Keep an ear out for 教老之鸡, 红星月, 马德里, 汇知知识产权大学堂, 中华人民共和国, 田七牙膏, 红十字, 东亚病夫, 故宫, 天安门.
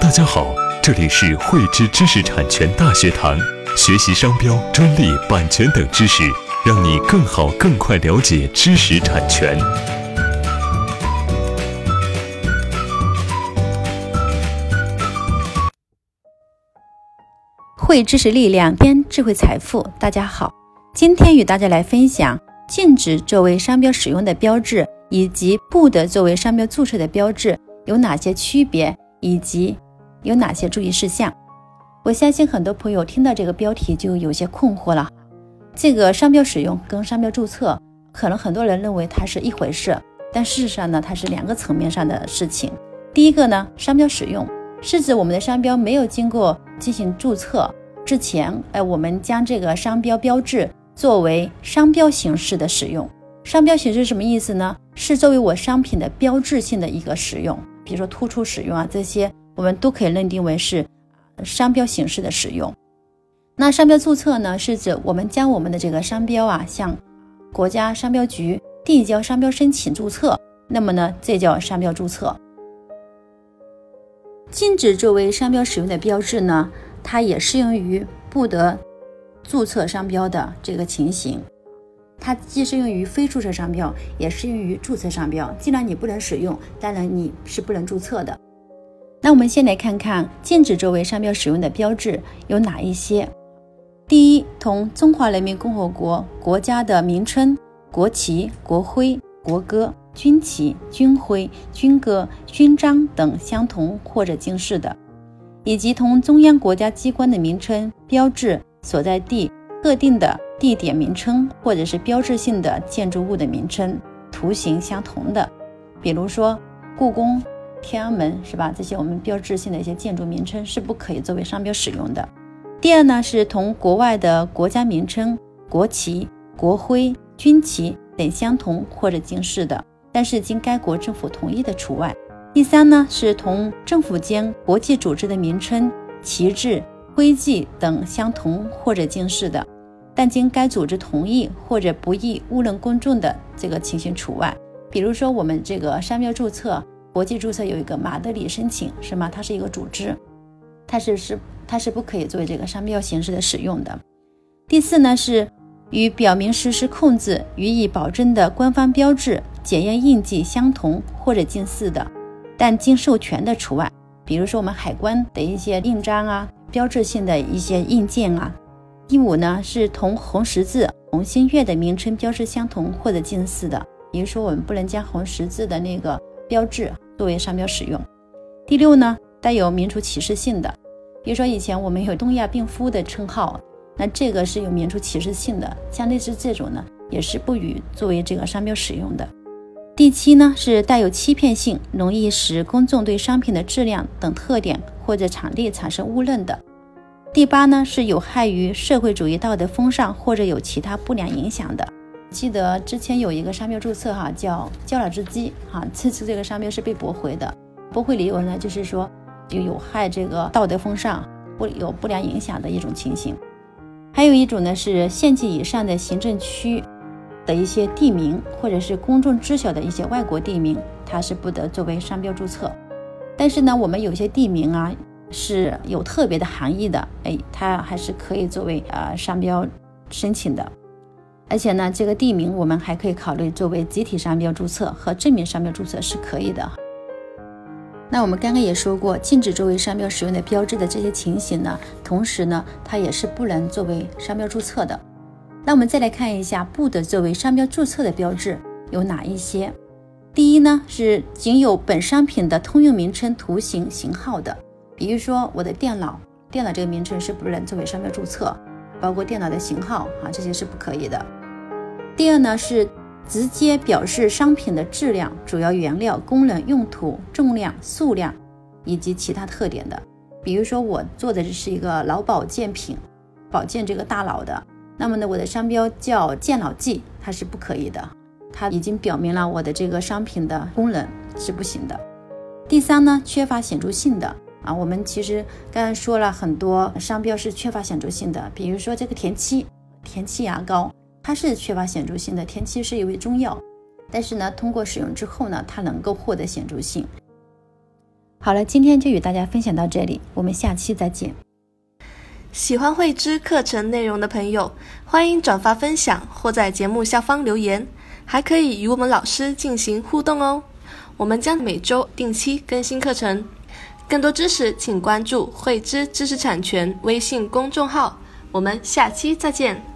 大家好，这里是汇知知识产权大学堂，学习商标、专利、版权等知识，让你更好、更快了解知识产权。汇知识力量，编智慧财富。大家好，今天与大家来分享禁止作为商标使用的标志以及不得作为商标注册的标志有哪些区别，以及有哪些注意事项。我相信很多朋友听到这个标题就有些困惑了。这个商标使用跟商标注册，可能很多人认为它是一回事，但事实上呢，它是两个层面上的事情。第一个呢，商标使用是指我们的商标没有经过进行注册之前，我们将这个商标标志作为商标形式的使用。商标形式什么意思呢？是作为我商品的标志性的一个使用，比如说突出使用啊，这些我们都可以认定为是商标形式的使用。那商标注册呢，是指我们将我们的这个商标啊向国家商标局递交商标申请注册，那么呢，这叫商标注册。禁止作为商标使用的标志呢，它也适用于不得注册商标的这个情形，它既适用于非注册商标，也适用于注册商标。既然你不能使用，当然你是不能注册的。那我们先来看看禁止作为商标使用的标志有哪一些。第一，同中华人民共和国国家的名称、国旗、国徽、国歌、军旗、军徽、军歌、勋章等相同或者近似的，以及同中央国家机关的名称、标志、所在地、特定的地点名称或者是标志性的建筑物的名称、图形相同的，比如说故宫、天安门，是吧？这些我们标志性的一些建筑名称是不可以作为商标使用的。第二呢，是同国外的国家名称、国旗、国徽、军旗等相同或者近似的，但是经该国政府同意的除外。第三呢，是同政府间国际组织的名称、旗帜、徽记等相同或者近似的，但经该组织同意或者不易误认公众的这个情形除外。比如说我们这个商标注册，国际注册有一个马德里申请，是吗？它是一个组织，它是不可以作为这个商标形式的使用的。第四呢，是与表明实施控制予以保证的官方标志、检验印记相同或者近似的，但经授权的除外。比如说我们海关的一些印章啊，标志性的一些印鉴啊。第五呢，是同红十字、红星月的名称标志相同或者近似的，比如说我们不能将红十字的那个标志作为商标使用。第六呢，带有民族歧视性的，比如说以前我们有东亚病夫的称号，那这个是有民族歧视性的，像类似这种呢，也是不予作为这个商标使用的。第七呢，是带有欺骗性，容易使公众对商品的质量等特点或者产地产生误认的。第八呢，是有害于社会主义道德风尚或者有其他不良影响的。记得之前有一个商标注册叫教老之鸡这个商标是被驳回的。驳回理由呢，就是说有害这个道德风尚，有不良影响的一种情形。还有一种呢，是县级以上的行政区的一些地名或者是公众知晓的一些外国地名，它是不得作为商标注册。但是呢，我们有些地名啊是有特别的含义的，它还是可以作为商标申请的。而且呢，这个地名我们还可以考虑作为集体商标注册和证明商标注册是可以的。那我们刚刚也说过，禁止作为商标使用的标志的这些情形呢，同时呢，它也是不能作为商标注册的。那我们再来看一下不得作为商标注册的标志有哪一些。第一呢，是仅有本商品的通用名称、图形、型号的，比如说我的电脑这个名称是不能作为商标注册，包括电脑的型号这些是不可以的。第二呢，是直接表示商品的质量、主要原料、功能、用途、重量、数量以及其他特点的，比如说我做的是一个老保健品，保健这个大脑的，那么呢，我的商标叫健脑剂，它是不可以的，它已经表明了我的这个商品的功能是不行的。第三呢，缺乏显著性的我们其实刚才说了很多商标是缺乏显著性的，比如说这个田七牙膏，它是缺乏显著性的，田七是一味中药，但是呢，通过使用之后呢，它能够获得显著性。好了，今天就与大家分享到这里，我们下期再见。喜欢慧知课程内容的朋友，欢迎转发分享或在节目下方留言，还可以与我们老师进行互动哦。我们将每周定期更新课程，更多知识请关注慧知知识产权微信公众号，我们下期再见。